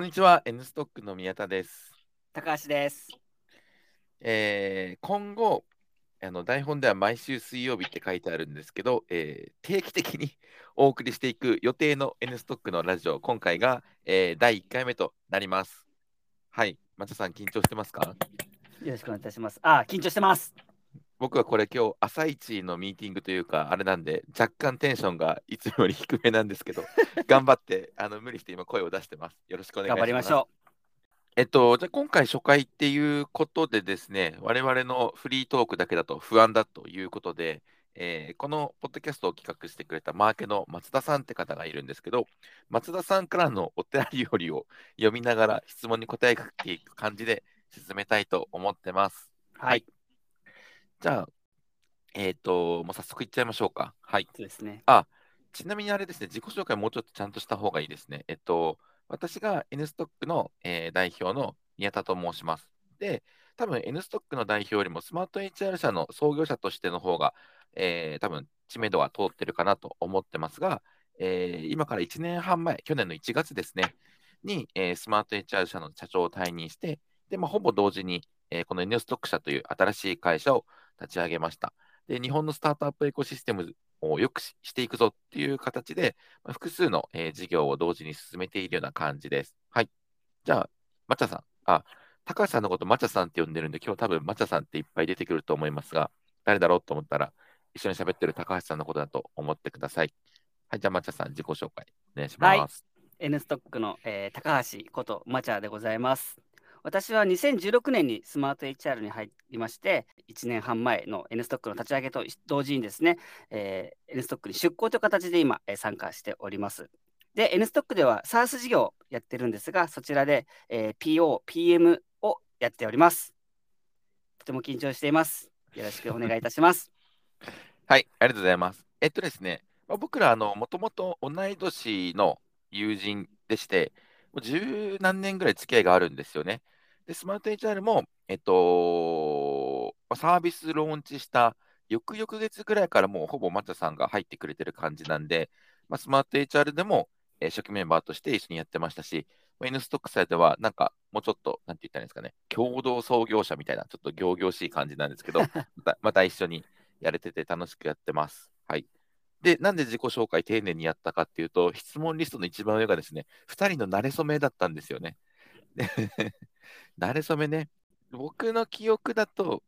こんにちは、N ストックの宮田です。高橋です。今後台本では毎週水曜日って書いてあるんですけど、定期的にお送りしていく予定の N ストックのラジオ、今回が、第1回目となります。はい、松田さん緊張してますか？よろしくお願いいたします。緊張してます。僕はこれ今日朝一のミーティングというかあれなんで若干テンションがいつもより低めなんですけど頑張って無理して今声を出してます。よろしくお願いします。頑張りましょう。じゃあ今回初回っていうことでですね、我々のフリートークだけだと不安だということで、このポッドキャストを企画してくれたマーケの松田さんって方がいるんですけど、松田さんからのお手料理を読みながら質問に答えかけていく感じで進めたいと思ってます。はい。じゃあ、もう早速いっちゃいましょうか。はい。そうですね。ちなみにあれですね、自己紹介もうちょっとちゃんとした方がいいですね。私が N ストックの、代表の宮田と申します。で、多分 N ストックの代表よりもスマート HR 社の創業者としての方が、多分知名度が通ってるかなと思ってますが、今から1年半前、去年の1月ですね、に、スマート HR 社の社長を退任して、でほぼ同時に、この N ストック社という新しい会社を立ち上げました。で、日本のスタートアップエコシステムを良くしていくぞっていう形で、複数の、事業を同時に進めているような感じです。はい。じゃあ、マチャさん。高橋さんのことマチャさんって呼んでるんで、今日多分マチャさんっていっぱい出てくると思いますが、誰だろうと思ったら、一緒に喋ってる高橋さんのことだと思ってください。はい。じゃあ、マチャさん、自己紹介お願いします。はい。N ストックの、高橋ことマチャでございます。私は2016年にスマート HR に入りまして、1年半前の N ストックの立ち上げと同時にですね、N ストックに出向という形で今、参加しております。で、N ストックでは SaaS 事業をやってるんですが、そちらで、PO、PM をやっております。とても緊張しています。よろしくお願いいたします。はい、ありがとうございます。ですね、僕らもともと同い年の友人でして、もう十何年ぐらい付き合いがあるんですよね。で、スマート HR も、サービスローンチした翌々月ぐらいからもうほぼマチャさんが入ってくれてる感じなんで、スマート HR でも、初期メンバーとして一緒にやってましたし、N ストックされてはなんかもうちょっと、なんて言ったらいいんですかね、共同創業者みたいな、ちょっと仰々しい感じなんですけど、また一緒にやれてて楽しくやってます。はい。で、なんで自己紹介丁寧にやったかっていうと、質問リストの一番上がですね、2人の馴れ初めだったんですよね。馴れ初めね。僕の記憶だと、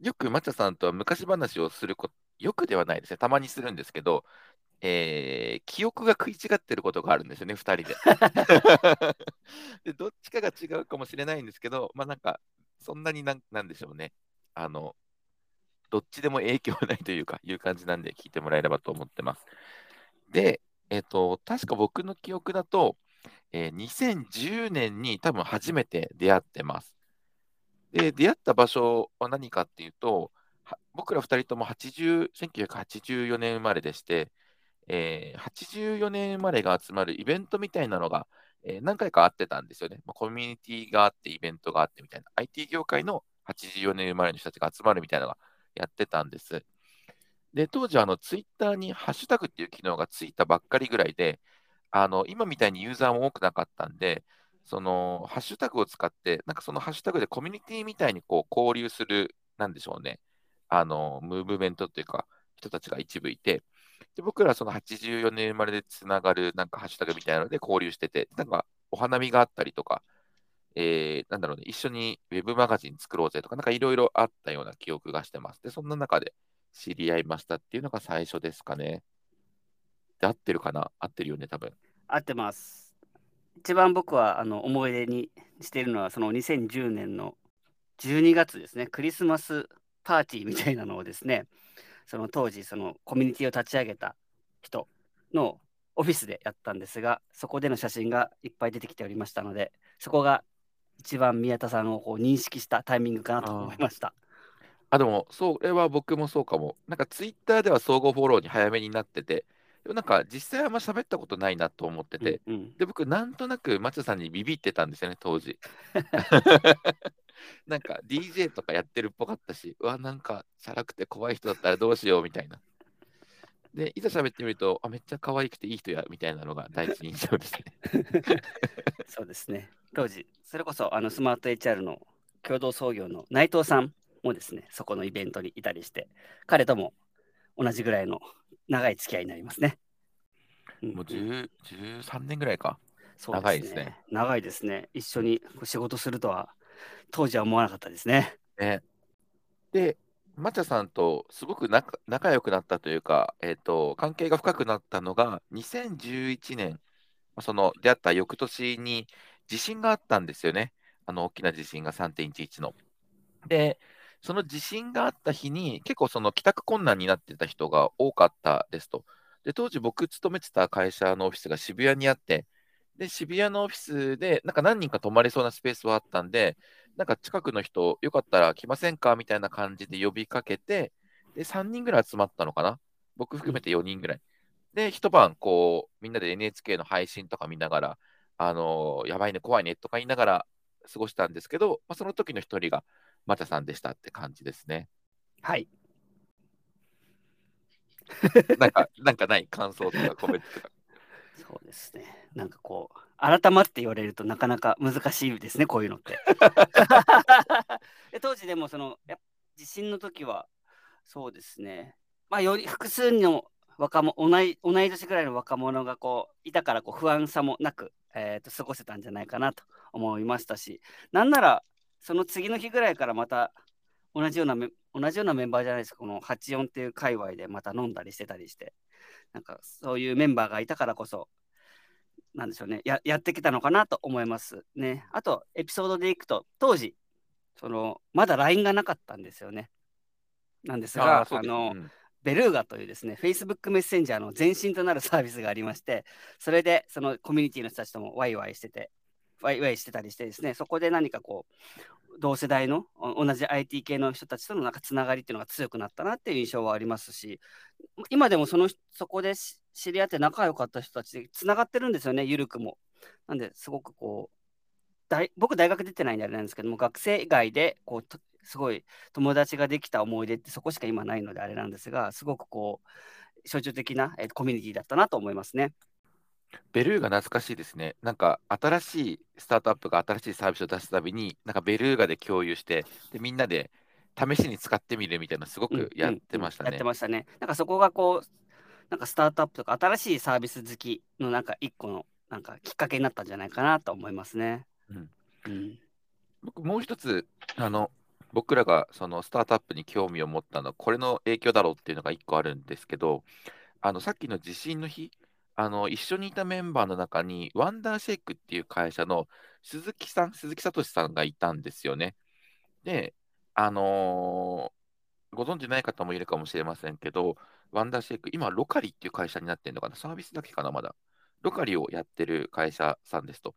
よくマチャさんとは昔話をすること、よくではないですね、たまにするんですけど、記憶が食い違ってることがあるんですよね、2人で。でどっちかが違うかもしれないんですけど、なんか、そんなになんでしょうね。どっちでも影響ないというか、いう感じなんで聞いてもらえればと思ってます。で、確か僕の記憶だと、2010年に多分初めて出会ってます。で、出会った場所は何かっていうと、僕ら2人とも1984年生まれでして、84年生まれが集まるイベントみたいなのが、何回かあってたんですよね。コミュニティがあって、イベントがあってみたいな、IT 業界の84年生まれの人たちが集まるみたいなのが、やってたんです。で、当時ツイッターにハッシュタグっていう機能がついたばっかりぐらいで、今みたいにユーザーも多くなかったんで、そのハッシュタグを使って、なんかそのハッシュタグでコミュニティみたいにこう交流する、なんでしょうね、ムーブメントというか、人たちが一部いて、で僕らはその84年生まれでつながる、なんかハッシュタグみたいなので交流してて、なんかお花見があったりとか、なんだろうね、一緒にウェブマガジン作ろうぜとか、なんかいろいろあったような記憶がしてます。で、そんな中で知り合いましたっていうのが最初ですかね。で、合ってるかな？合ってるよね、多分。合ってます。一番僕は思い出にしているのは、その2010年の12月ですね、クリスマスパーティーみたいなのをですね、その当時、そのコミュニティを立ち上げた人のオフィスでやったんですが、そこでの写真がいっぱい出てきておりましたので、そこが一番宮田さんをこう認識したタイミングかなと思いました。でもそれは僕もそうかも。なんかツイッターでは相互フォローに早めになってて、でもなんか実際は喋ったことないなと思ってて、で僕なんとなく松田さんにビビってたんですよね当時。なんか DJ とかやってるっぽかったし、なんかチャラくて怖い人だったらどうしようみたいな。でいざ喋ってみると、あ、めっちゃ可愛くていい人やみたいなのが第一印象ですね。そうですね。当時それこそスマート HR の共同創業の内藤さんもですね、そこのイベントにいたりして、彼とも同じぐらいの長い付き合いになりますね。もう13年ぐらいか。そうですね、長いですね。長いですね。一緒に仕事するとは当時は思わなかったですね。ね、でマチャさんとすごく仲良くなったというか、関係が深くなったのが2011年、その出会った翌年に地震があったんですよね。大きな地震が 3.11 の。で、その地震があった日に結構その帰宅困難になってた人が多かったですと。で、当時僕勤めてた会社のオフィスが渋谷にあって、で渋谷のオフィスでなんか何人か泊まれそうなスペースはあったんで、なんか近くの人よかったら来ませんかみたいな感じで呼びかけて、で3人ぐらい集まったのかな、僕含めて4人ぐらいで、一晩こうみんなで NHK の配信とか見ながら、やばいね怖いねとか言いながら過ごしたんですけど、まあ、その時の一人がマチャさんでしたって感じですね。はい。なんかない感想とかコメントとか。そうですね。なんかこう改まって言われるとなかなか難しいですね、こういうのって。で当時でもその地震の時はそうですね。まあより複数の若者、同い年ぐらいの若者がこういたからこう不安さもなく、過ごせたんじゃないかなと思いましたし、なんならその次の日ぐらいからまた同じようなメンバーじゃないですか、この84っていう界隈でまた飲んだりしてたりして、なんかそういうメンバーがいたからこそ、なんでしょうね、やってきたのかなと思いますね。あとエピソードでいくと、当時そのまだ LINE がなかったんですよね。なんですが、ベルーガというですね Facebook メッセンジャーの前身となるサービスがありまして、それでそのコミュニティの人たちともワイワイしてたりしてですね、そこで何かこう同世代の同じ IT 系の人たちとのなんかつながりっていうのが強くなったなっていう印象はありますし、今でもそこで知り合って仲良かった人たちでつながってるんですよね、ゆるくも。なんですごくこう僕大学出てないんであれなんですけども、学生以外でこうすごい友達ができた思い出ってそこしか今ないのであれなんですが、すごくこう象徴的なコミュニティだったなと思いますね。ベルーガ懐かしいですね。なんか新しいスタートアップが新しいサービスを出すたびに、なんかベルーガで共有して、でみんなで試しに使ってみるみたいな、すごくやってましたね。やってましたね。なんかそこがこうなんかスタートアップとか新しいサービス好きのなんか一個のなんかきっかけになったんじゃないかなと思いますね。僕もう一つ僕らがそのスタートアップに興味を持ったのはこれの影響だろうっていうのが一個あるんですけど、さっきの地震の日、一緒にいたメンバーの中にワンダーシェイクっていう会社の鈴木聡さんがいたんですよね。で、ご存じない方もいるかもしれませんけど、ワンダーシェイク、今ロカリっていう会社になってるのかな、サービスだけかな、まだロカリをやってる会社さんですと。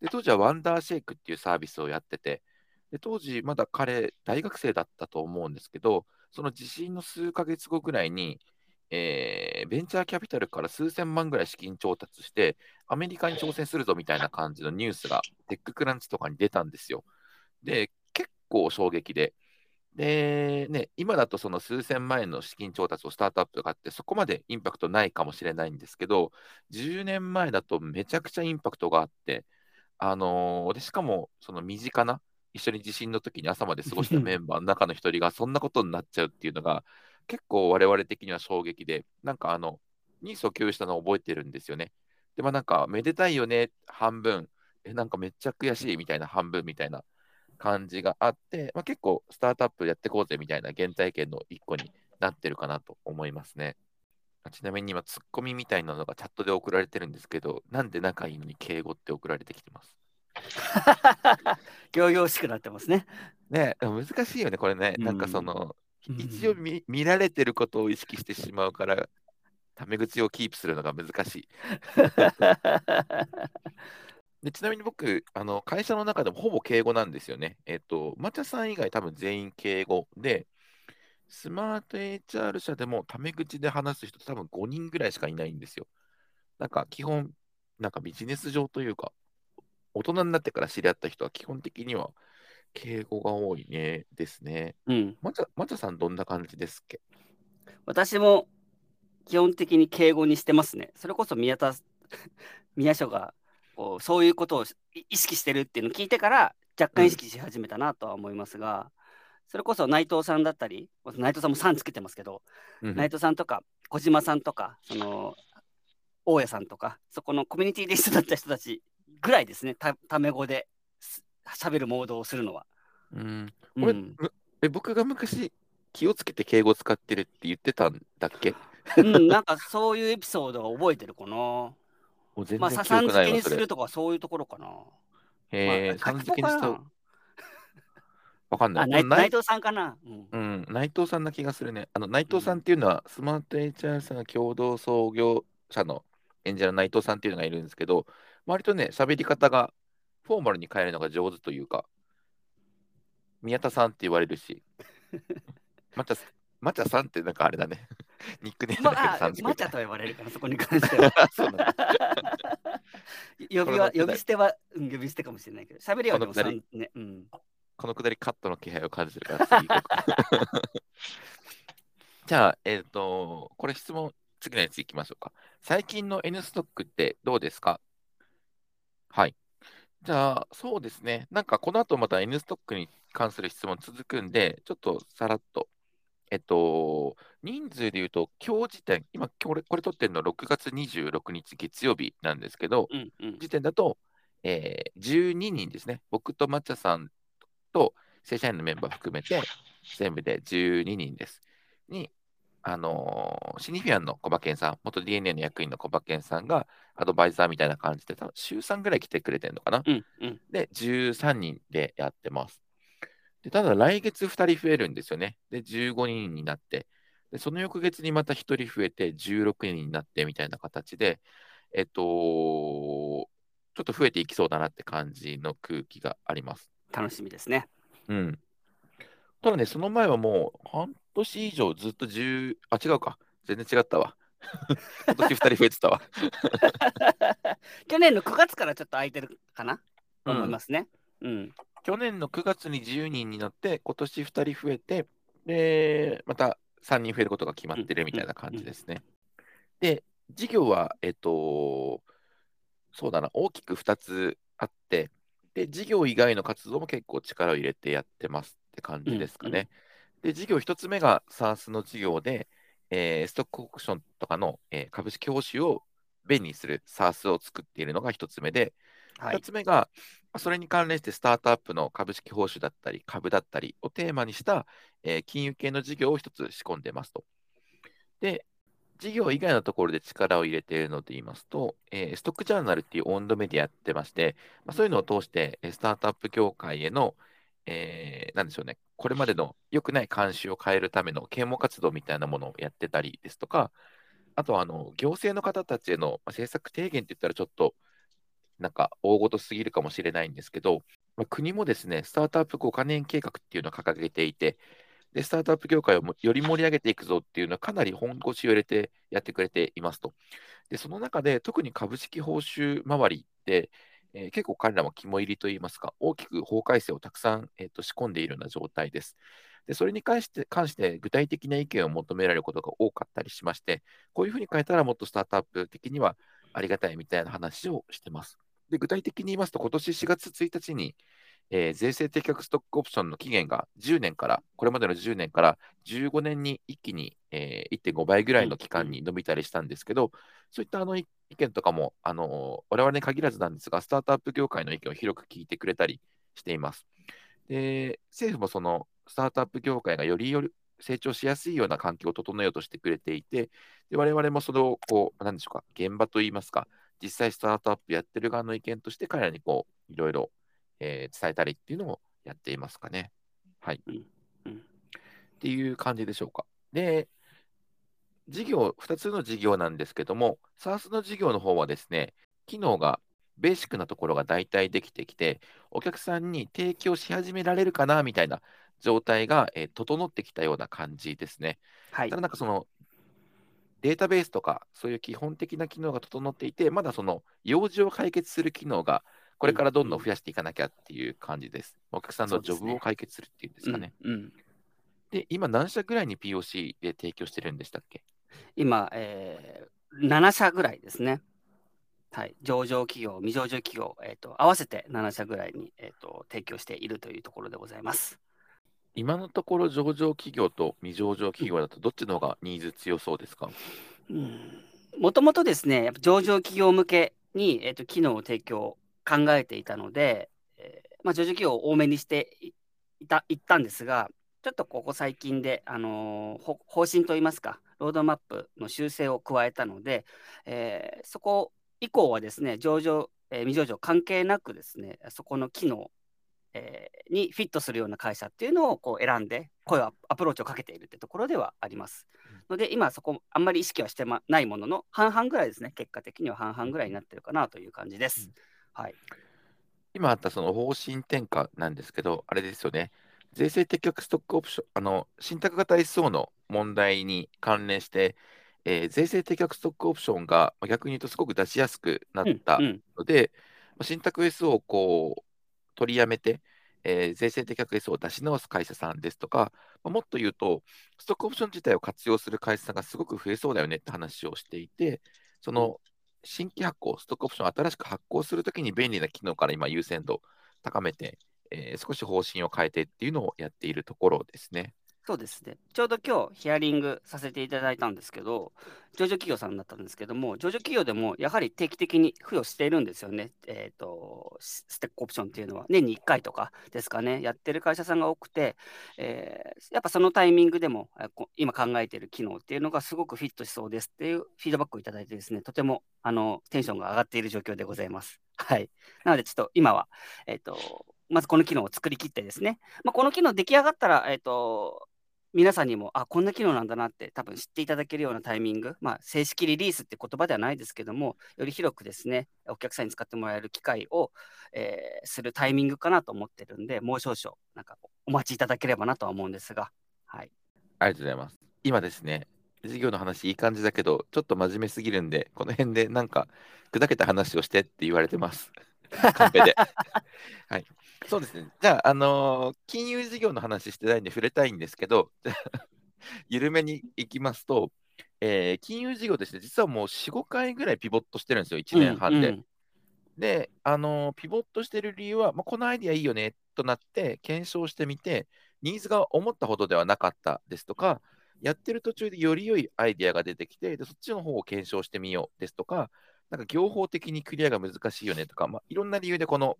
で当時はワンダーシェイクっていうサービスをやってて、で当時まだ彼大学生だったと思うんですけど、その地震の数ヶ月後ぐらいにベンチャーキャピタルから数千万ぐらい資金調達してアメリカに挑戦するぞみたいな感じのニュースがテッククランチとかに出たんですよ。で結構衝撃で、で、ね、今だとその数千万円の資金調達をスタートアップがあってそこまでインパクトないかもしれないんですけど、10年前だとめちゃくちゃインパクトがあって、でしかもその身近な一緒に地震の時に朝まで過ごしたメンバーの中の一人がそんなことになっちゃうっていうのが結構我々的には衝撃で、なんかニュースを共有したのを覚えてるんですよね。で、まあなんかめでたいよね半分、なんかめっちゃ悔しいみたいな半分みたいな感じがあって、まあ、結構スタートアップやってこうぜみたいな原体験の一個になってるかなと思いますね。ちなみに今ツッコミみたいなのがチャットで送られてるんですけど、なんで仲いいのに敬語って送られてきてます。仰々しくなってますね。ね、難しいよねこれね。なんかその一応見られてることを意識してしまうからタメ口をキープするのが難しい。でちなみに僕会社の中でもほぼ敬語なんですよね。マチャさん以外多分全員敬語で、スマート HR 社でもタメ口で話す人多分5人ぐらいしかいないんですよ。なんか基本なんかビジネス上というか大人になってから知り合った人は基本的には敬語が多いねですね。マチャさんどんな感じですっけ？私も基本的に敬語にしてますね。それこそ宮署がこうそういうことを意識してるっていうのを聞いてから若干意識し始めたなとは思いますが、それこそ内藤さんだったり、内藤さんもさんつけてますけど、内藤さんとか小島さんとかその大谷さんとか、そこのコミュニティで一緒だった人たちぐらいですね、ため語で喋るモードをするのは。僕が昔気をつけて敬語使ってるって言ってたんだっけなんかそういうエピソードを覚えてるかな。もう全然記憶ないわ。さん付けにするとかそういうところかな。へぇ、さん付けにしたわかんない。内藤さんかな。うん、内藤さんな気がするね。内藤さんっていうのは、スマート HR さんが共同創業者の演者の内藤さんっていうのがいるんですけど、割とね、喋り方がフォーマルに変えるのが上手というか、宮田さんって言われるし、まちゃさんってなんかあれだね。ニックネームだけどさん付け。まちゃと言われるから、そこに関しては。そうなん呼び捨てかもしれないけど、喋りはでもさんね。このくだりカットの気配を感じてるからじゃあ、これ質問、次のやついきましょうか。最近の N ストックってどうですか？はい。じゃあ、そうですね。なんかこの後また N ストックに関する質問続くんで、ちょっとさらっと。人数で言うと、今日時点、今これ撮ってるの6月26日月曜日なんですけど、時点だと、12人ですね。僕とまちゃさんと正社員のメンバー含めて、全部で12人です。にシニフィアンの小馬健さん、元 DNA の役員の小馬健さんがアドバイザーみたいな感じで、多分週3ぐらい来てくれてるのかな、で、13人でやってます。で、ただ来月2人増えるんですよね。で、15人になって、でその翌月にまた1人増えて16人になってみたいな形で、ちょっと増えていきそうだなって感じの空気があります。楽しみですね。うん。ただね、その前はもう半年以上ずっと違うか。全然違ったわ。今年2人増えてたわ。去年の9月からちょっと空いてるかな、と思いますね。去年の9月に10人になって、今年2人増えて、で、また3人増えることが決まってるみたいな感じですね。で、事業は、そうだな、大きく2つあって、で、事業以外の活動も結構力を入れてやってます。って感じですかね。で、事業1つ目が SaaS の事業で、ストックオプションとかの、株式報酬を便利にする SaaS を作っているのが1つ目で、2つ目が、それに関連してスタートアップの株式報酬だったり株だったりをテーマにした、金融系の事業を1つ仕込んでますと。で、事業以外のところで力を入れているので言いますと、ストックジャーナルっていうオンドメディアやってまして、そういうのを通してスタートアップ業界へのなんでしょうね、これまでの良くない慣習を変えるための啓蒙活動みたいなものをやってたりですとか、あとは行政の方たちへの政策提言って言ったらちょっとなんか大ごとすぎるかもしれないんですけど、国もですね、スタートアップ5カ年計画っていうのを掲げていて、で、スタートアップ業界をより盛り上げていくぞっていうのはかなり本腰を入れてやってくれていますと。で、その中で特に株式報酬周りって結構彼らも肝入りといいますか、大きく法改正をたくさん、仕込んでいるような状態です。で、それに関して具体的な意見を求められることが多かったりしまして、こういうふうに変えたらもっとスタートアップ的にはありがたいみたいな話をしてます。で、具体的に言いますと、今年4月1日に、税制適格ストックオプションの期限がこれまでの10年から15年に一気に、1.5 倍ぐらいの期間に伸びたりしたんですけど、そういった意見とかも、我々に限らずなんですが、スタートアップ業界の意見を広く聞いてくれたりしています。で、政府もそのスタートアップ業界がより成長しやすいような環境を整えようとしてくれていて、で、我々もそれを何でしょうか、現場といいますか、実際スタートアップやってる側の意見として彼らにいろいろ伝えたりっていうのをやっていますかね。はい。っていう感じでしょうか。で、2つの事業なんですけども、SaaS の事業の方はですね、機能がベーシックなところが大体できてきて、お客さんに提供し始められるかなみたいな状態が、整ってきたような感じですね。ただなんかそのデータベースとか、そういう基本的な機能が整っていて、まだその用事を解決する機能がこれからどんどん増やしていかなきゃっていう感じです。お客さんのジョブを解決するっていうんですかね。で、今何社ぐらいに POC で提供してるんでしたっけ？今、7社ぐらいですね。はい、上場企業、未上場企業、合わせて7社ぐらいに、提供しているというところでございます。今のところ、上場企業と未上場企業だと、どっちの方がニーズ強そうですか？もともとですね、やっぱ上場企業向けに、機能を提供を考えていたので、上場企業を多めにしていったんですが、ちょっとここ最近で、方針といいますか、ロードマップの修正を加えたので、そこ以降はですね、上場、未上場関係なくですね、そこの機能にフィットするような会社っていうのをこう選んでアプローチをかけているってところではありますので、今そこあんまり意識はしてないものの半々ぐらいですね。結果的には半々ぐらいになってるかなという感じです、はい、今あったその方針転換なんですけど、あれですよね、税制適格ストックオプション、信託型 SO の問題に関連して、税制適格ストックオプションが逆に言うとすごく出しやすくなったので、信託 SO をこう取りやめて、税制的確率を出し直す会社さんですとか、もっと言うとストックオプション自体を活用する会社さんがすごく増えそうだよねって話をしていて、その新規発行ストックオプションを新しく発行するときに便利な機能から今優先度を高めて、少し方針を変えてっていうのをやっているところですね。そうですね、ちょうど今日ヒアリングさせていただいたんですけど、上場企業さんだったんですけども、上場企業でもやはり定期的に付与しているんですよね、ステックオプションっていうのは年に1回とかですかね、やってる会社さんが多くて、やっぱそのタイミングでも今考えている機能っていうのがすごくフィットしそうですっていうフィードバックをいただいてですね、とてもテンションが上がっている状況でございます、はい、なのでちょっと今は、まずこの機能を作り切ってですね、この機能出来上がったら、皆さんにもこんな機能なんだなって多分知っていただけるようなタイミング、正式リリースって言葉ではないですけども、より広くですねお客さんに使ってもらえる機会を、するタイミングかなと思ってるんで、もう少々なんかお待ちいただければなとは思うんですが、はい、ありがとうございます。今ですね、事業の話いい感じだけどちょっと真面目すぎるんで、この辺でなんか砕けた話をしてって言われてますカンペではい、そうですね。じゃあ、金融事業の話してないんで触れたいんですけど緩めにいきますと、金融事業ですね、実はもう 4,5 回ぐらいピボットしてるんですよ、1年半で、で、ピボットしてる理由は、このアイディアいいよねとなって検証してみて、ニーズが思ったほどではなかったですとか、やってる途中でより良いアイディアが出てきて、でそっちの方を検証してみようですとか、なんか業法的にクリアが難しいよねとか、いろんな理由でこの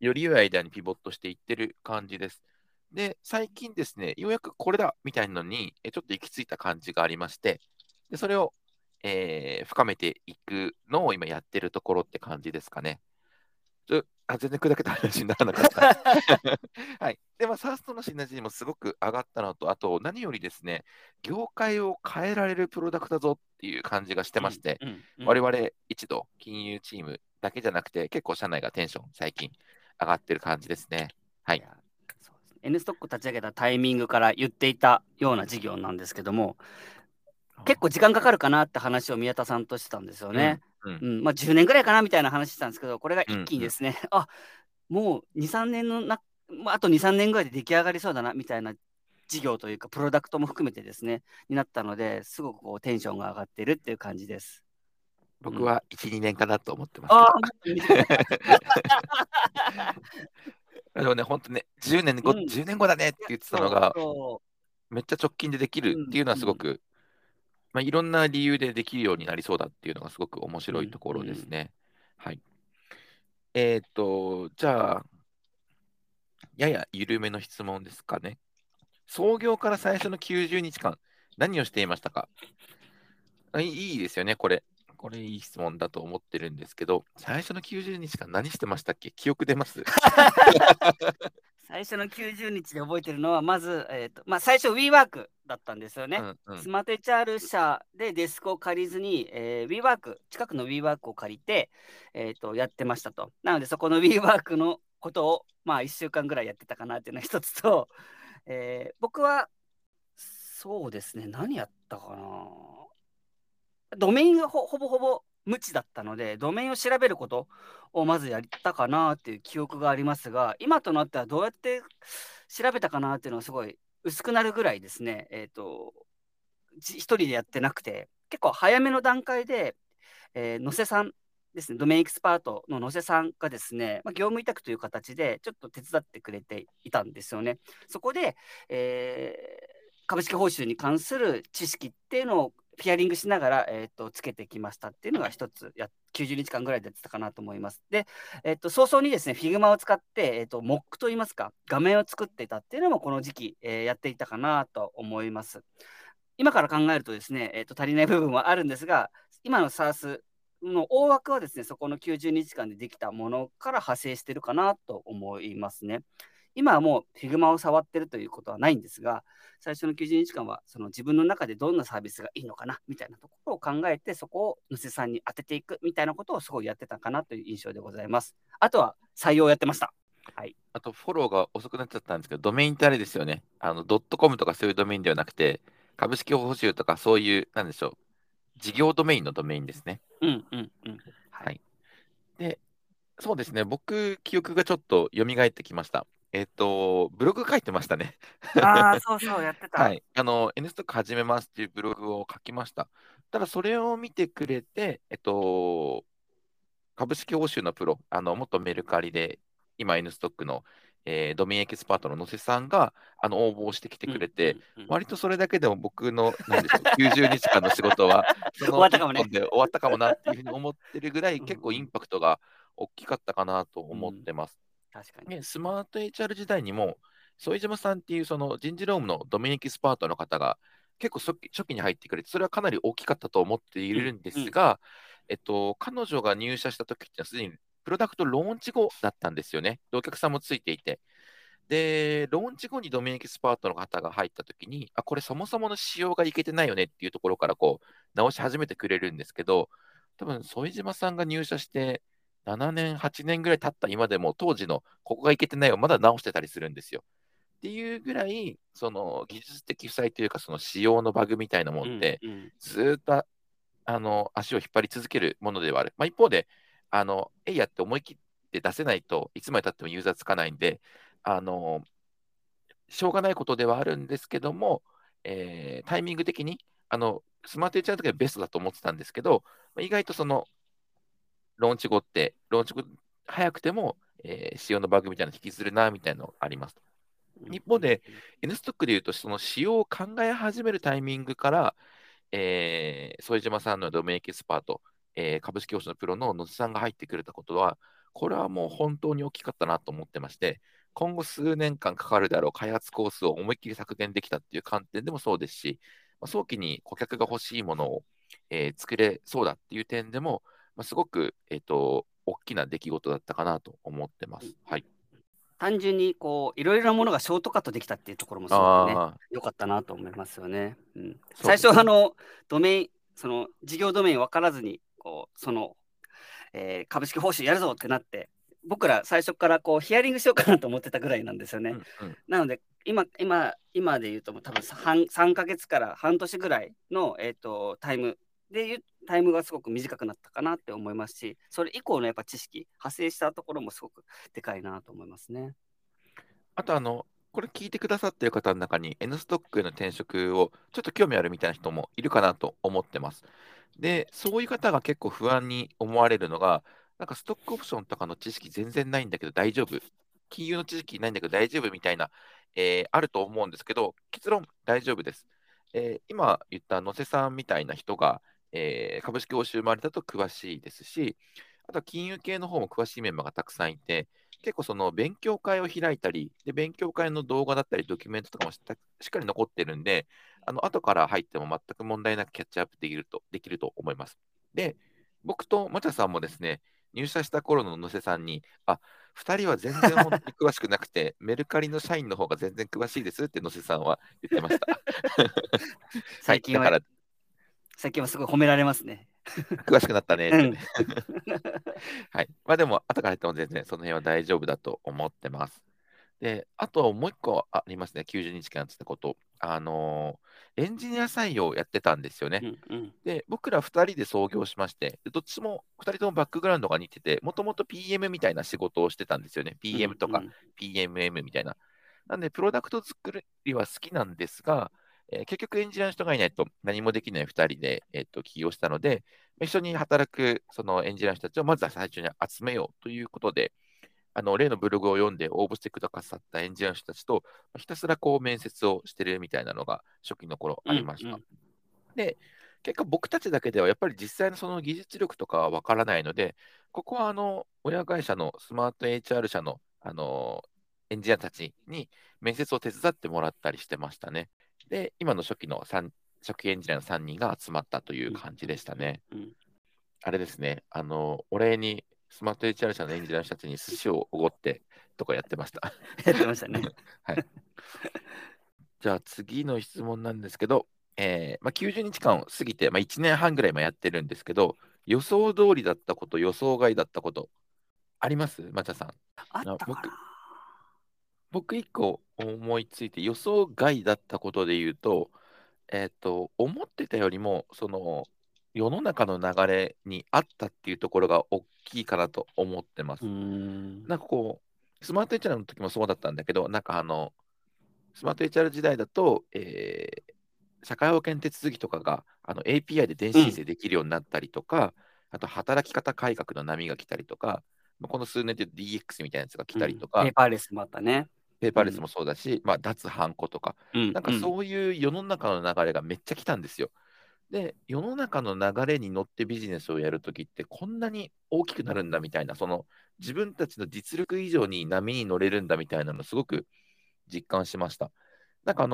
より良いアイデアにピボットしていってる感じです。で、最近ですね、ようやくこれだみたいなのにちょっと行き着いた感じがありまして、でそれを、深めていくのを今やってるところって感じですかね。全然砕けた話にならなかった。はい。で、SaaS とのシナジーもすごく上がったのと、あと何よりですね、業界を変えられるプロダクトだぞっていう感じがしてまして、我々一度、金融チームだけじゃなくて、結構社内がテンション、最近上がってる感じですね。はい。そうですね。N ストック立ち上げたタイミングから言っていたような事業なんですけども、結構時間かかるかなって話を宮田さんとしてたんですよね。10年ぐらいかなみたいな話してたんですけど、これが一気にですね、もう2、3年のあと2、3年ぐらいで出来上がりそうだなみたいな事業というか、プロダクトも含めてですね、になったので、すごくこうテンションが上がってるっていう感じです。僕は1、2年かなと思ってますでもね、本当ね、10年後だねって言ってたのが、めっちゃ直近でできるっていうのはすごく、いろんな理由でできるようになりそうだっていうのがすごく面白いところですね。はい。じゃあ、やや緩めの質問ですかね。創業から最初の90日間、何をしていましたか？いいですよね、これ。これいい質問だと思ってるんですけど、最初の90日間何してましたっけ？記憶出ます？最初の90日で覚えてるのは、まず、最初 WeWork だったんですよね。スマート HR 社でデスクを借りずに、WeWork、近くの WeWork を借りて、やってましたと。なので、そこの WeWork のことを、1週間ぐらいやってたかなっていうのが一つと、僕は、そうですね、何やったかな。ドメインがほぼ無知だったので、ドメインを調べることをまずやったかなっていう記憶がありますが、今となってはどうやって調べたかなっていうのはすごい薄くなるぐらいですね、一人でやってなくて、結構早めの段階で、野瀬さんですね、ドメインエキスパートの野瀬さんがですね、業務委託という形でちょっと手伝ってくれていたんですよね。そこで、株式報酬に関する知識っていうのをピアリングしながら、つけてきましたっていうのが一つ90日間ぐらいでやってたかなと思います。で、早々にですね、Figma を使って、モックといいますか、画面を作っていたっていうのもこの時期、やっていたかなと思います。今から考えるとですね、足りない部分はあるんですが、今の SaaS の大枠はですね、そこの90日間でできたものから派生してるかなと思いますね。今はもう Figma を触ってるということはないんですが、最初の90日間はその自分の中でどんなサービスがいいのかなみたいなところを考えて、そこを野瀬さんに当てていくみたいなことをすごいやってたかなという印象でございます。あとは採用をやってました。はい、あとフォローが遅くなっちゃったんですけど、ドメインってあれですよね。.com とかそういうドメインではなくて、株式報酬とかそういう、なんでしょう、事業ドメインのドメインですね。はい。で、そうですね、僕、記憶がちょっと蘇ってきました。ブログ書いてましたね。ああ、そうそう、やってた。はい。N ストック始めますっていうブログを書きました。ただ、それを見てくれて、株式報酬のプロ、元メルカリで、今 N ストックの、ドメインエキスパートの野瀬さんが応募してきてくれて、割とそれだけでも僕のなんでしょう90日間の仕事はその終わったかもね。終わったかもなっていうふうに思ってるぐらい、結構インパクトが大きかったかなと思ってます。確かにね、スマート HR 時代にも副島さんっていうその人事労務のドメインエキスパートの方が結構初期に入ってくれて、それはかなり大きかったと思っているんですが、彼女が入社した時っていうのはすでにプロダクトローンチ後だったんですよね。お客さんもついていて、でローンチ後にドメインエキスパートの方が入った時に、あ、これそもそもの仕様がいけてないよねっていうところからこう直し始めてくれるんですけど、多分副島さんが入社して7年、8年ぐらい経った今でも、当時のここがいけてないをまだ直してたりするんですよ。っていうぐらい、その技術的負債というか、その仕様のバグみたいなもので、ずっと足を引っ張り続けるものではある。まあ、一方で、やって思い切って出せないといつまでたってもユーザーつかないんで、しょうがないことではあるんですけども、タイミング的にスマート HR の時はベストだと思ってたんですけど、意外とその、ローンチ後早くても、仕様のバグみたいなの引きずるなみたいなのがありますと。一方で、N ストックでいうと、その仕様を考え始めるタイミングから、副島さんのドメインエキスパート、株式報酬のプロの野瀬さんが入ってくれたことは、これはもう本当に大きかったなと思ってまして、今後数年間かかるであろう開発コースを思いっきり削減できたっていう観点でもそうですし、早期に顧客が欲しいものを、作れそうだっていう点でも、すごく、大きな出来事だったかなと思ってます。はい、単純にこういろいろなものがショートカットできたっていうところもすごくね、良かったなと思いますよね。最初ドメイン、その事業ドメイン分からずにこう株式報酬やるぞってなって、僕ら最初からこうヒアリングしようかなと思ってたぐらいなんですよね。なので今で言うと多分3ヶ月から半年ぐらいの、タイムがすごく短くなったかなって思いますし、それ以降のやっぱ知識派生したところもすごくでかいなと思いますね。あとこれ聞いてくださっている方の中に N ストックへの転職をちょっと興味あるみたいな人もいるかなと思ってます。で、そういう方が結構不安に思われるのが、なんかストックオプションとかの知識全然ないんだけど大丈夫、金融の知識ないんだけど大丈夫みたいな、あると思うんですけど、結論大丈夫です。今言った野瀬さんみたいな人が株式報酬周りだと詳しいですし、あとは金融系の方も詳しいメンバーがたくさんいて、結構その勉強会を開いたりで、勉強会の動画だったりドキュメントとかもしっかり残ってるんで、後から入っても全く問題なくキャッチアップできると思います。で、僕ともちゃさんもですね、入社した頃の野瀬さんに、2人は全然本当に詳しくなくて、メルカリの社員の方が全然詳しいですって野瀬さんは言ってました。最近はすごい褒められますね。詳しくなったねって、はい。でも、後からやっても全然その辺は大丈夫だと思ってます。で、あともう一個ありますね、90日間ってこと。エンジニア採用をやってたんですよね。で、僕ら2人で創業しまして、どっちも2人ともバックグラウンドが似てて、もともと PM みたいな仕事をしてたんですよね。PM とか PMM みたいな。なんで、プロダクト作りは好きなんですが、結局エンジニアの人がいないと何もできない2人で、起業したので、一緒に働くそのエンジニアの人たちをまずは最初に集めようということで、例のブログを読んで応募してくださったエンジニアの人たちとひたすらこう面接をしてるみたいなのが初期の頃ありました。で、結果僕たちだけではやっぱり実際のその技術力とかはわからないので、ここは親会社のスマート HR 社の、エンジニアたちに面接を手伝ってもらったりしてましたね。で、今の初期エンジニアの3人が集まったという感じでしたね。あれですね、お礼にスマート HR 社のエンジニアの人たちに寿司をおごってとかやってました。やってましたね。はい。じゃあ次の質問なんですけど、90日間を過ぎて、1年半ぐらいやってるんですけど、予想通りだったこと、予想外だったこと、あります？まちゃさん。あったかな。僕一個思いついて、予想外だったことで言うと、思ってたよりもその世の中の流れに合ったっていうところが大きいかなと思ってます。なんかこうスマート HR の時もそうだったんだけど、なんかスマート HR 時代だと、社会保険手続きとかがAPI で電子申請できるようになったりとか、あと働き方改革の波が来たりとか、この数年で DX みたいなやつが来たりとか、ペーパーレスもあったね。ペーパーレスもそうだし、脱ハンコとか、なんかそういう世の中の流れがめっちゃ来たんですよ。で、世の中の流れに乗ってビジネスをやるときってこんなに大きくなるんだみたいな、その自分たちの実力以上に波に乗れるんだみたいなのをすごく実感しました。なんか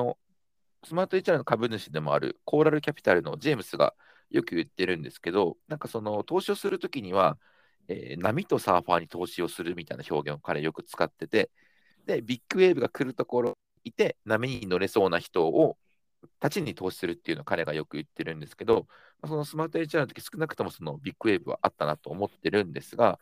スマート HR の株主でもあるコーラルキャピタルのジェームスがよく言ってるんですけど、なんかその投資をするときには、波とサーファーに投資をするみたいな表現を彼よく使ってて、でビッグウェーブが来るところにいて波に乗れそうな人をたちに投資するっていうのを彼がよく言ってるんですけど、そのスマート HR の時少なくともそのビッグウェーブはあったなと思ってるんですが、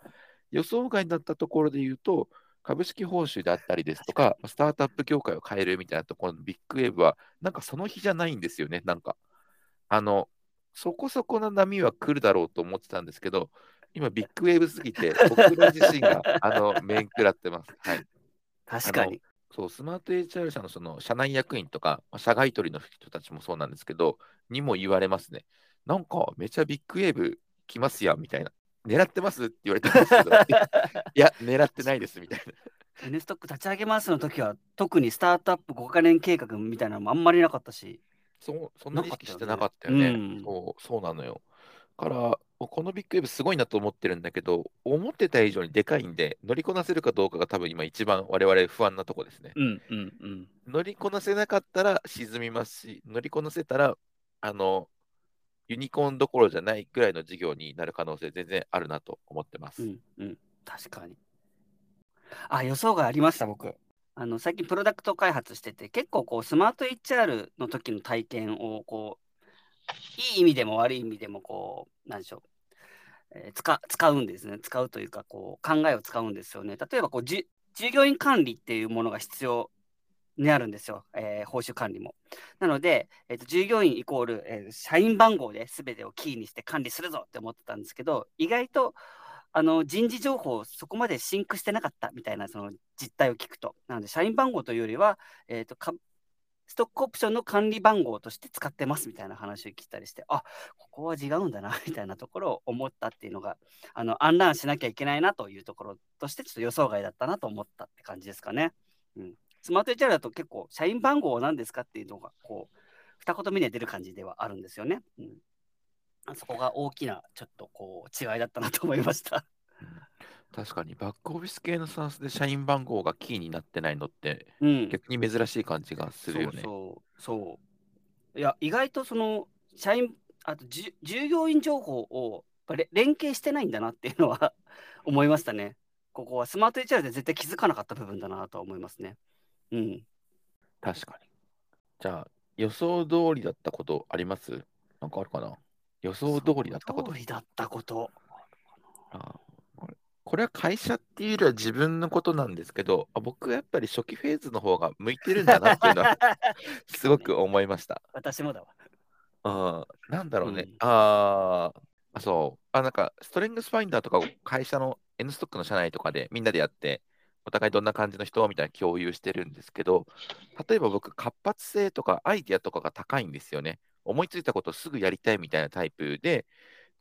予想外だったところで言うと株式報酬であったりですとかスタートアップ業界を変えるみたいなところのビッグウェーブはなんかその日じゃないんですよね。なんかそこそこの波は来るだろうと思ってたんですけど、今ビッグウェーブすぎて僕ら自身が面食らってます。はい、確かにそう。スマート HR 社のその社内役員とか社外取りの人たちもそうなんですけどにも言われますね。なんかめちゃビッグウェーブ来ますやんみたいな、狙ってますって言われたんですけどいや狙ってないですみたいな。N ストック立ち上げますの時は特にスタートアップ5カ年計画みたいなのもあんまりなかったし、そんなに意識してなかったよね。そうなのよ。からこのビッグウェーブすごいなと思ってるんだけど、思ってた以上にでかいんで乗りこなせるかどうかが多分今一番我々不安なとこですね。乗りこなせなかったら沈みますし、乗りこなせたらユニコーンどころじゃないぐらいの事業になる可能性全然あるなと思ってます。確かに。予想外ありました。僕最近プロダクト開発してて、結構こうスマート HR の時の体験をこういい意味でも悪い意味でもこう何でしょう、使うんですね。使うというかこう考えを使うんですよね。例えばこう従業員管理っていうものが必要になるんですよ。報酬管理も。なので、従業員イコール、社員番号で全てをキーにして管理するぞって思ってたんですけど、意外と人事情報そこまでシンクしてなかったみたいなその実態を聞くと、なので社員番号というよりはストックオプションの管理番号として使ってますみたいな話を聞いたりして、ここは違うんだなみたいなところを思ったっていうのが、アンラーンしなきゃいけないなというところとして、ちょっと予想外だったなと思ったって感じですかね。スマート HR だと結構、社員番号は何ですかっていうのが、こう、二言目に出る感じではあるんですよね。そこが大きな、ちょっとこう、違いだったなと思いました。確かにバックオフィス系のスタンスで社員番号がキーになってないのって、逆に珍しい感じがするよね。いや、意外とその社員あと従業員情報を連携してないんだなっていうのは思いましたね。ここはスマート HR で絶対気づかなかった部分だなと思いますね。確かに。じゃあ予想通りだったことあります？なんかあるかな。予想通りだったこと。これは会社っていうよりは自分のことなんですけど、僕はやっぱり初期フェーズの方が向いてるんだなっていうのはすごく思いました。私もだわ。なんだろうね。なんかストレングスファインダーとかを会社の N ストックの社内とかでみんなでやって、お互いどんな感じの人みたいな共有してるんですけど、例えば僕、活発性とかアイディアとかが高いんですよね。思いついたことをすぐやりたいみたいなタイプで、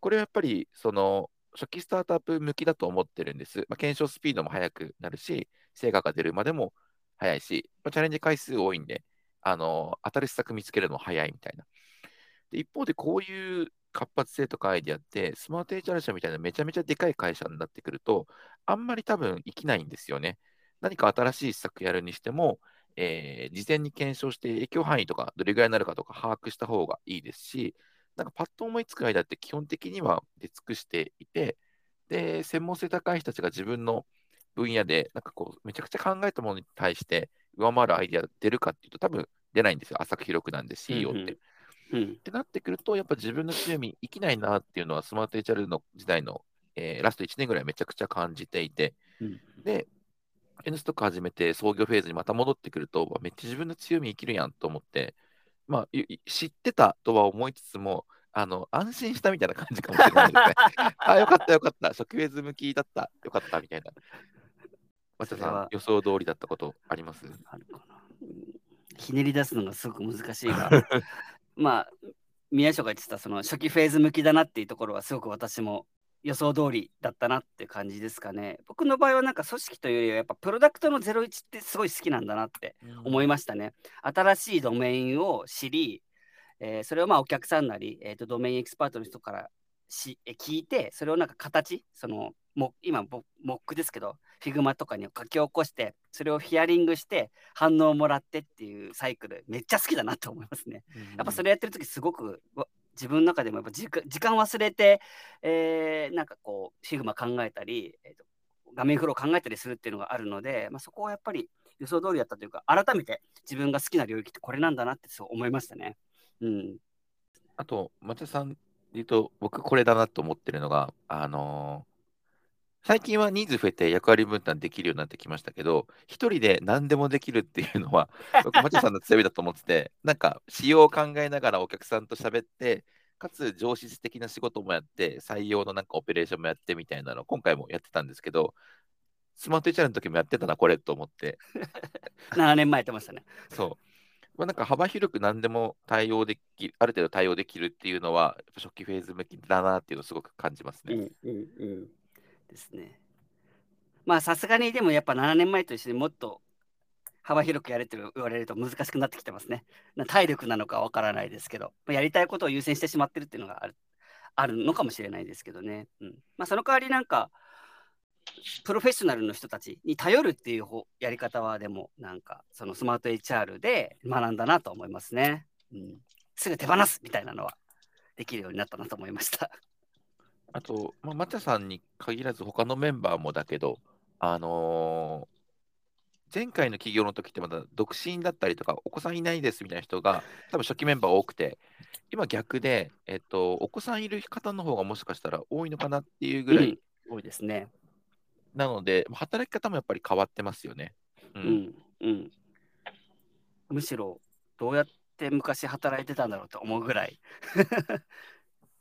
これはやっぱりその初期スタートアップ向きだと思ってるんです。検証スピードも速くなるし、成果が出るまでも速いし、チャレンジ回数多いんで、新しい施策見つけるのも早いみたいな。で、一方でこういう活発性とかアイディアって、スマートエージャル社みたいなめちゃめちゃでかい会社になってくると、あんまり多分生きないんですよね。何か新しい施策やるにしても、事前に検証して影響範囲とかどれぐらいになるかとか把握した方がいいですし、なんかパッと思いつく間って基本的には出尽くしていて、で、専門性高い人たちが自分の分野でなんかこうめちゃくちゃ考えたものに対して上回るアイデアが出るかっていうと、多分出ないんですよ。浅く広くなんで CEO って。ってなってくると、やっぱ自分の強み生きないなっていうのは、スマート HR の時代の、ラスト1年ぐらいめちゃくちゃ感じていて、で、N ストック始めて創業フェーズにまた戻ってくると、めっちゃ自分の強み生きるやんと思って、まあ、知ってたとは思いつつも、安心したみたいな感じかもしれないですね。あ、よかったよかった、初期フェーズ向きだった、よかったみたいな。松田さん、予想通りだったことあります？あるかな。ひねり出すのがすごく難しいが、まあ、宮下が言ってたその初期フェーズ向きだなっていうところは、すごく私も予想通りだったなっていう感じですかね。僕の場合はなんか組織というよりは、やっぱプロダクトの01ってすごい好きなんだなって思いましたね。新しいドメインを知り、それをまあお客さんなり、ドメインエキスパートの人から聞いて、それをなんか形、その今モックですけど、Figma とかに書き起こして、それをヒアリングして反応をもらってっていうサイクル、めっちゃ好きだなと思いますね。やっぱそれやってる時、すごく自分の中でもやっぱ時間忘れて、なんかこう Figma 考えたり、画面フロー考えたりするっていうのがあるので、まあ、そこはやっぱり予想通りだったというか、改めて自分が好きな領域ってこれなんだなってそう思いましたね。あと松田さんで言うと、僕これだなと思ってるのが、最近は人数増えて役割分担できるようになってきましたけど、一人で何でもできるっていうのは、僕、マチャさんの強みだと思ってて、なんか、仕様を考えながらお客さんと喋って、かつ上質的な仕事もやって、採用のなんかオペレーションもやってみたいなのを今回もやってたんですけど、スマートエージャルの時もやってたな、これと思って。7年前やってましたね。そう。まあ、なんか幅広く何でも対応できる、ある程度対応できるっていうのは、初期フェーズ向きだなっていうのをすごく感じますね。ですね。まあさすがにでもやっぱ7年前と一緒にもっと幅広くやれと言われると難しくなってきてますね。体力なのかわからないですけど、やりたいことを優先してしまってるっていうのがあるのかもしれないですけどね。まあその代わりなんかプロフェッショナルの人たちに頼るっていうやり方は、でもなんかそのスマート HR で学んだなと思いますね。すぐ手放すみたいなのはできるようになったなと思いました。あと、マチャさんに限らず他のメンバーもだけど、前回の起業の時ってまだ独身だったりとかお子さんいないですみたいな人が多分初期メンバー多くて、今逆で、お子さんいる方の方がもしかしたら多いのかなっていうぐらい、多いですね。なので働き方もやっぱり変わってますよね。むしろどうやって昔働いてたんだろうと思うぐらい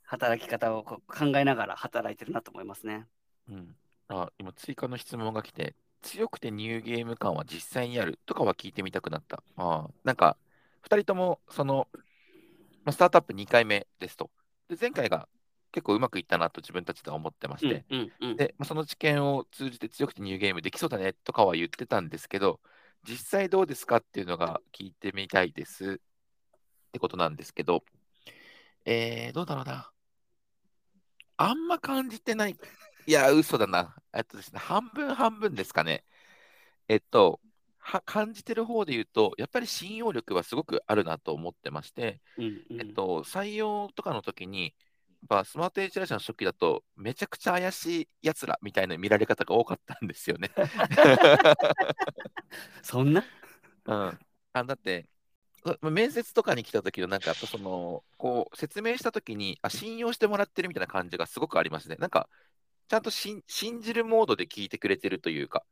働き方を考えながら働いてるなと思いますね。今追加の質問が来て、強くてニューゲーム感は実際にあるとかは聞いてみたくなった。なんか2人ともそのスタートアップ2回目ですと。で、前回が結構うまくいったなと自分たちでは思ってまして、で、その知見を通じて強くてニューゲームできそうだねとかは言ってたんですけど、実際どうですかっていうのが聞いてみたいですってことなんですけど、どうだろうな。あんま感じてない。いや、嘘だな。ですね、半分半分ですかね。感じてる方で言うと、やっぱり信用力はすごくあるなと思ってまして、採用とかの時に、スマートエージャル社の初期だと、めちゃくちゃ怪しいやつらみたいな見られ方が多かったんですよね。そんな？だって、面接とかに来た時のなんかやっぱそのこう説明した時に信用してもらってるみたいな感じがすごくありますね。なんかちゃんと信じるモードで聞いてくれてるというか、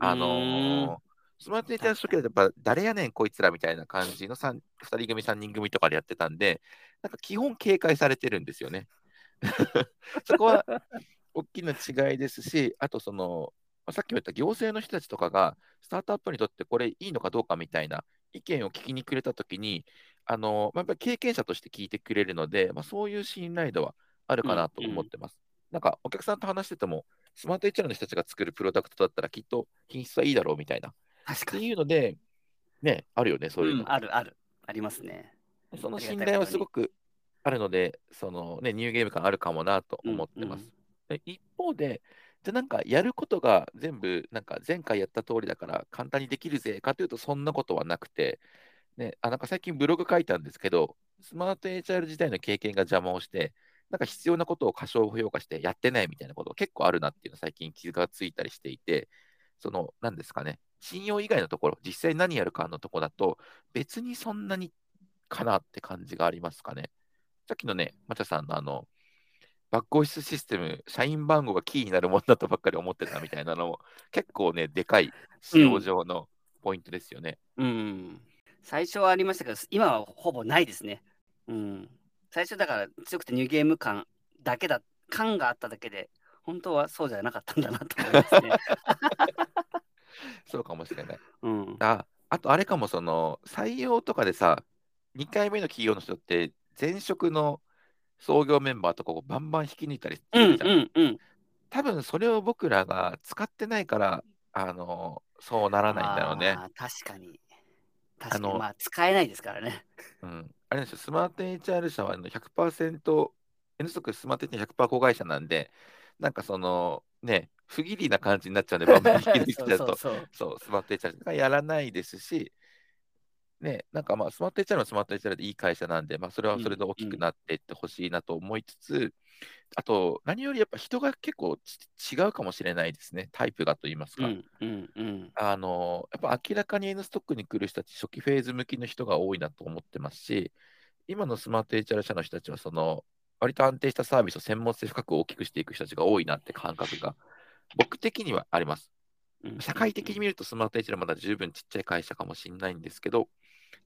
スマートネタの初期はやっぱ誰やねんこいつらみたいな感じの2人組3人組とかでやってたんで、なんか基本警戒されてるんですよね。そこは大きな違いですし、あとそのさっきも言った行政の人たちとかが、スタートアップにとってこれいいのかどうかみたいな意見を聞きにくれたときに、やっぱり経験者として聞いてくれるので、そういう信頼度はあるかなと思ってます。なんかお客さんと話してても、スマート HR の人たちが作るプロダクトだったらきっと品質はいいだろうみたいな。確かに。っていうので、ね、あるよね、そういうの。ありますね。その信頼はすごくあるので、そのね、ニューゲーム感あるかもなと思ってます。で一方で、じゃあなんかやることが全部、なんか前回やった通りだから簡単にできるぜかというと、そんなことはなくて、ね、なんか最近ブログ書いたんですけど、スマート HR 自体の経験が邪魔をして、なんか必要なことを過小評価してやってないみたいなことが結構あるなっていうの最近気がついたりしていて、その、なんですかね、信用以外のところ、実際何やるかのとこだと、別にそんなにかなって感じがありますかね。さっきのね、マチャさんのバックオフィスシステム、社員番号がキーになるものだとばっかり思ってたみたいなのも、結構ね、でかい使用上のポイントですよね。最初はありましたけど、今はほぼないですね。最初だから強くてニューゲーム感だけだ、感があっただけで、本当はそうじゃなかったんだなと思いますね。そうかもしれない。あとあれかも、その、採用とかでさ、2回目の企業の人って、前職の創業メンバーとかをバンバン引き抜いたりしてるじゃん。多分それを僕らが使ってないから、そうならないんだろうね。確かに、使えないですからね。あれですよ、スマート HR 社は 100%、N ストックスマート HR 100% 子会社なんで、なんかその、ね、不義理な感じになっちゃうんで、バンバン引き抜いちゃうと、そう、スマート HR がやらないですし、ね、なんかスマート HR もスマート HR でいい会社なんで、それはそれで大きくなっていってほしいなと思いつつ、あと何よりやっぱ人が結構違うかもしれないですね、タイプがといいますか。やっぱ明らかに N ストックに来る人たち、初期フェーズ向きの人が多いなと思ってますし、今のスマート HR 社の人たちはその割と安定したサービスを専門性深く大きくしていく人たちが多いなって感覚が僕的にはあります。社会的に見るとスマート HR はまだ十分ちっちゃい会社かもしれないんですけど、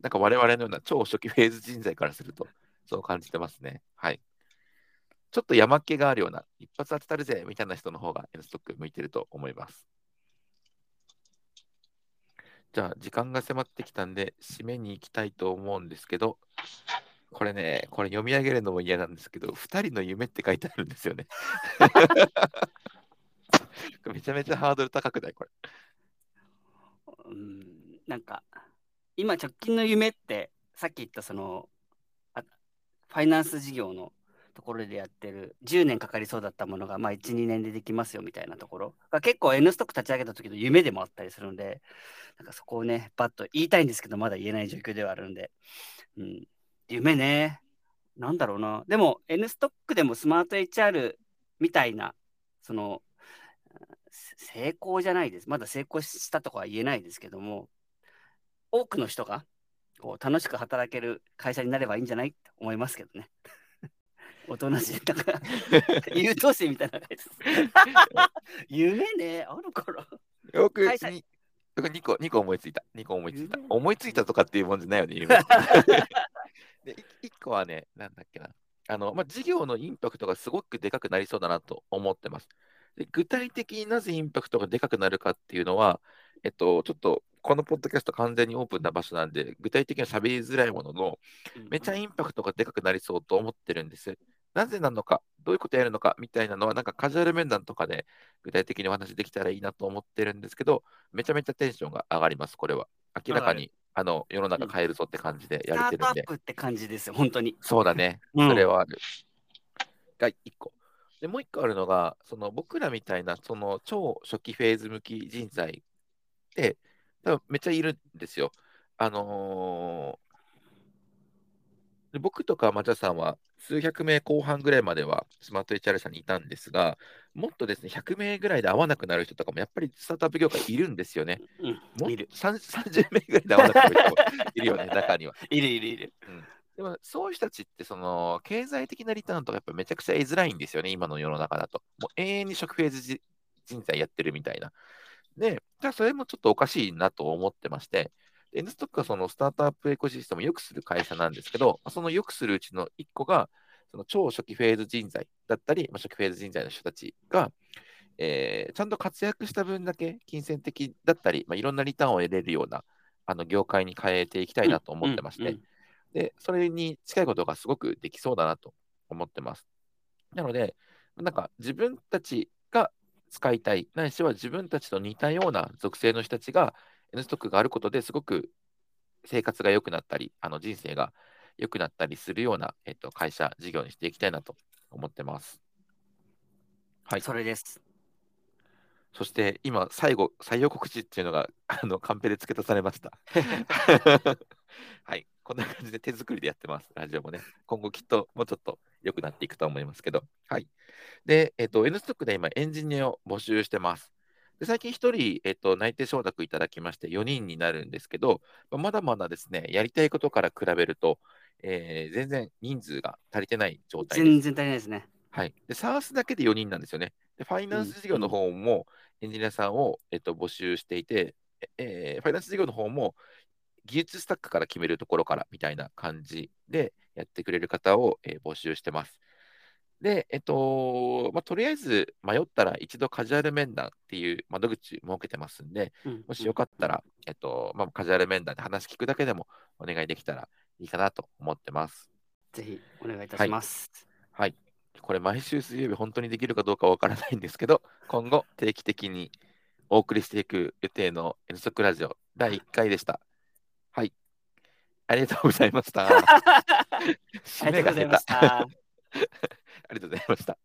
なんか我々のような超初期フェーズ人材からすると、そう感じてますね。ちょっと山っ気があるような、一発当てたるぜみたいな人の方が N ストック向いてると思います。じゃあ、時間が迫ってきたんで、締めに行きたいと思うんですけど、これ読み上げるのも嫌なんですけど、2人の夢って書いてあるんですよね。めちゃめちゃハードル高くない、これ。なんか、今直近の夢ってさっき言ったそのファイナンス事業のところでやってる10年かかりそうだったものが、1、2年でできますよみたいなところが結構 N ストック立ち上げた時の夢でもあったりするので、なんかそこをねバッと言いたいんですけど、まだ言えない状況ではあるんで、夢ね、なんだろうな。でも N ストックでもスマート HR みたいな、その成功じゃないです、まだ成功したとかは言えないですけども、多くの人がこう楽しく働ける会社になればいいんじゃないと思いますけどね。おとなしい、なんか優等生みたいな感じです。夢ね、あるから。よく2個思いついた。思いついたとかっていうもんじゃないよね、夢。で、1個はね、なんだっけな。事業のインパクトがすごくでかくなりそうだなと思ってます。で、具体的になぜインパクトがでかくなるかっていうのは、ちょっとこのポッドキャスト完全にオープンな場所なんで具体的には喋りづらいものの、めちゃインパクトがでかくなりそうと思ってるんです。なぜなのか、どういうことやるのかみたいなのは、なんかカジュアル面談とかで具体的にお話できたらいいなと思ってるんですけど、めちゃめちゃテンションが上がります。これは明らかに世の中変えるぞって感じでやれてるんで、スタートアップって感じですよ、本当に。そうだね、それはある。が1個で、もう1個あるのが、その僕らみたいなその超初期フェーズ向き人材で多分めっちゃいるんですよ。で、僕とかマチャさんは数百名後半ぐらいまではスマート HR 社にいたんですが、もっとですね、100名ぐらいで会わなくなる人とかもやっぱりスタートアップ業界いるんですよね。もう30名ぐらいで会わなくなる人もいるよね、中には。いる。でもそういう人たちって、その経済的なリターンとかやっぱめちゃくちゃ得づらいんですよね、今の世の中だと。もう永遠に食フェーズ人材やってるみたいな。で、それもちょっとおかしいなと思ってまして、 N ストックはそのスタートアップエコシステムを良くする会社なんですけど、その良くするうちの1個が、その超初期フェーズ人材だったり、初期フェーズ人材の人たちが、ちゃんと活躍した分だけ金銭的だったり、まあ、いろんなリターンを得れるような業界に変えていきたいなと思ってまして、でそれに近いことがすごくできそうだなと思ってます。なのでなんか自分たちが使いたい、ないしは自分たちと似たような属性の人たちが N ストックがあることですごく生活が良くなったり、人生が良くなったりするような、会社事業にしていきたいなと思ってます。はい、それです。そして今最後採用告知っていうのがカンペで付け足されました。はい、こんな感じで手作りでやってます。ラジオもね、今後きっともうちょっと良くなっていくと思いますけど、はい。で、N ストックで今エンジニアを募集してます。で最近1人、内定承諾いただきまして4人になるんですけど、まだまだですね、やりたいことから比べると、全然人数が足りてない状態です。全然足りないですね。はい。で、SaaS だけで4人なんですよね。で、ファイナンス事業の方もエンジニアさんを、募集していて、ファイナンス事業の方も技術スタックから決めるところからみたいな感じでやってくれる方を、募集してます。で、まあ、とりあえず迷ったら一度カジュアル面談っていう窓口設けてますんで、もしよかったら、まあ、カジュアル面談で話聞くだけでもお願いできたらいいかなと思ってます。ぜひお願いいたします。はい。はい、これ毎週水曜日本当にできるかどうかわからないんですけど、今後定期的にお送りしていく予定の N ストックラジオ第1回でした。はい。ありがとうございました。締めが出た。ありがとうございました。